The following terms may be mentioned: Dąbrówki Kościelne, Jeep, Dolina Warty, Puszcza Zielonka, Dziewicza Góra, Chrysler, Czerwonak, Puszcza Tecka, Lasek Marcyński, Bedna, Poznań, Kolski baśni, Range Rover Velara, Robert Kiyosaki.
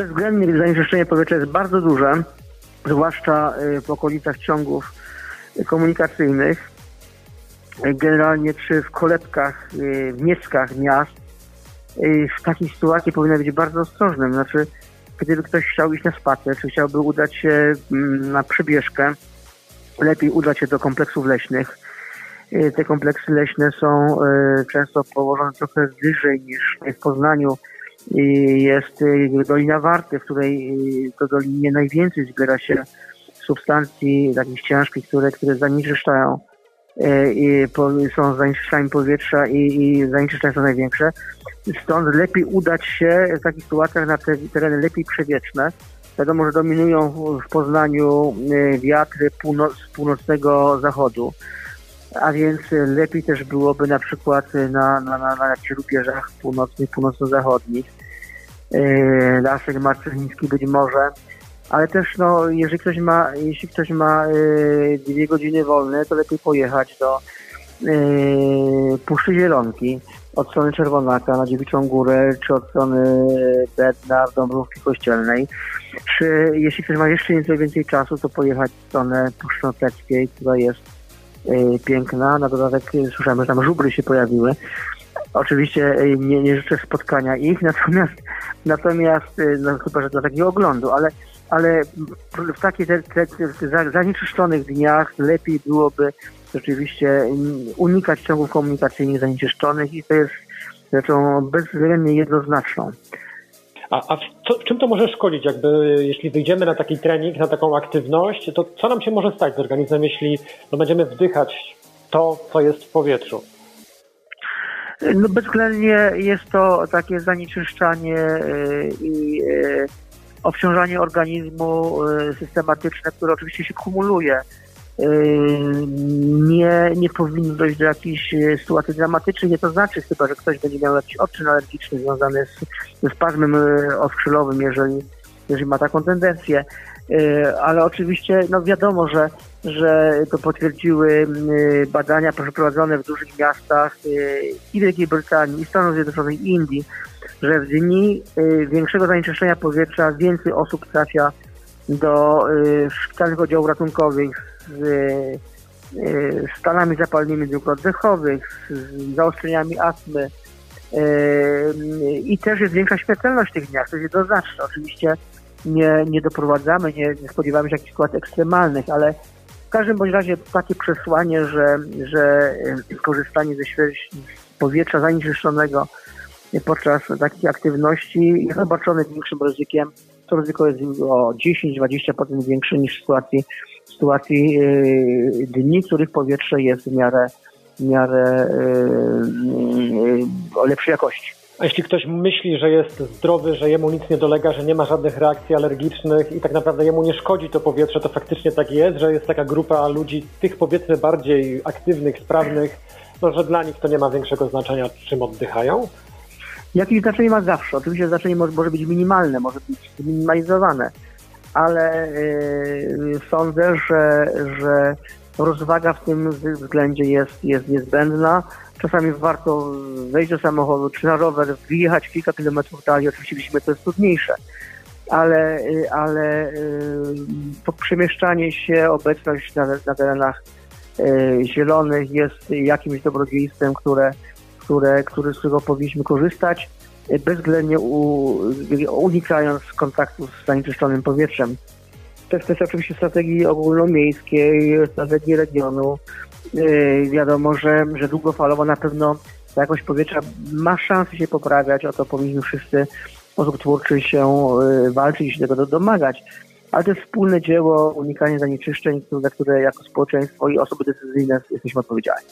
Bezwzględnie zanieczyszczenie powietrza jest bardzo duże, zwłaszcza w okolicach ciągów komunikacyjnych. Generalnie czy w kolebkach, w mieszkach miast. W takiej sytuacji powinno być bardzo ostrożnym. Znaczy, gdyby ktoś chciał iść na spacer, czy chciałby udać się na przybieżkę, lepiej udać się do kompleksów leśnych. Te kompleksy leśne są często położone trochę wyżej niż w Poznaniu. Jest Dolina Warty, w której to dolinie najwięcej zbiera się substancji takich ciężkich, które zanieczyszczają. Są zanieczyszczami powietrza i zanieczyszczenia są największe. Stąd lepiej udać się w takich sytuacjach na te tereny lepiej przewietrzne. Wiadomo, że dominują w Poznaniu wiatry z północnego zachodu, a więc lepiej też byłoby na przykład na rubieżach północnych, północno-zachodnich. Lasek Marcyński być może. Ale też no, jeśli ktoś ma 2 godziny wolne, to lepiej pojechać do Puszczy Zielonki od strony Czerwonaka na Dziewiczą Górę, czy od strony Bedna w Dąbrówki Kościelnej. Czy jeśli ktoś ma jeszcze nieco więcej czasu, to pojechać w stronę Puszczy Teckiej, która jest piękna. Na dodatek słyszałem, że tam żubry się pojawiły. Oczywiście nie życzę spotkania ich, natomiast no, chyba że dla takiego oglądu, ale w takich zanieczyszczonych dniach lepiej byłoby rzeczywiście unikać ciągów komunikacyjnych zanieczyszczonych i to jest rzeczą bezwzględnie jednoznaczną. A czym to może szkodzić? Jeśli wyjdziemy na taki trening, na taką aktywność, to co nam się może stać z organizmem, jeśli będziemy wdychać to, co jest w powietrzu? No, bezwzględnie jest to takie zanieczyszczanie i obciążanie organizmu systematyczne, które oczywiście się kumuluje. Nie powinno dojść do jakichś sytuacji dramatycznych, nie to znaczy chyba, że ktoś będzie miał jakiś odczyn alergiczny związany ze spazmem odskrzylowym, jeżeli ma taką tendencję. Ale oczywiście no wiadomo, że to potwierdziły badania przeprowadzone w dużych miastach i Wielkiej Brytanii, i Stanów Zjednoczonych, i Indii, że w dni większego zanieczyszczenia powietrza więcej osób trafia do szpitalnych oddziałów ratunkowych z stanami zapalnymi dróg oddechowych, z zaostrzeniami astmy i też jest większa śmiertelność w tych dniach, to jest jednoznaczne. Oczywiście nie doprowadzamy, nie spodziewamy się jakichś sytuacji ekstremalnych, ale w każdym bądź razie takie przesłanie, że korzystanie z powietrza zanieczyszczonego podczas takich aktywności jest obarczone większym ryzykiem. To ryzyko jest o 10-20% większe niż w sytuacji dni, których powietrze jest w miarę lepszej jakości. A jeśli ktoś myśli, że jest zdrowy, że jemu nic nie dolega, że nie ma żadnych reakcji alergicznych i tak naprawdę jemu nie szkodzi to powietrze, to faktycznie tak jest, że jest taka grupa ludzi, tych powiedzmy bardziej aktywnych, sprawnych, no, że dla nich to nie ma większego znaczenia, czym oddychają? Jakieś znaczenie ma zawsze. Oczywiście znaczenie może być minimalne, może być zminimalizowane, ale sądzę, że rozwaga w tym względzie jest niezbędna. Czasami warto wejść do samochodu czy na rower, wyjechać kilka kilometrów dalej, oczywiście widzimy, to jest trudniejsze, ale przemieszczanie się, obecność na terenach zielonych jest jakimś dobrodziejstwem, z którego powinniśmy korzystać, bezwzględnie unikając kontaktu z zanieczyszczonym powietrzem. To jest kwestia oczywiście strategii ogólnomiejskiej, strategii regionu. Wiadomo, że długofalowo na pewno jakość powietrza ma szansę się poprawiać, o to powinniśmy wszyscy w sposób twórczy się walczyć i się tego domagać. Ale to jest wspólne dzieło, unikanie zanieczyszczeń, za które jako społeczeństwo i osoby decyzyjne jesteśmy odpowiedzialni.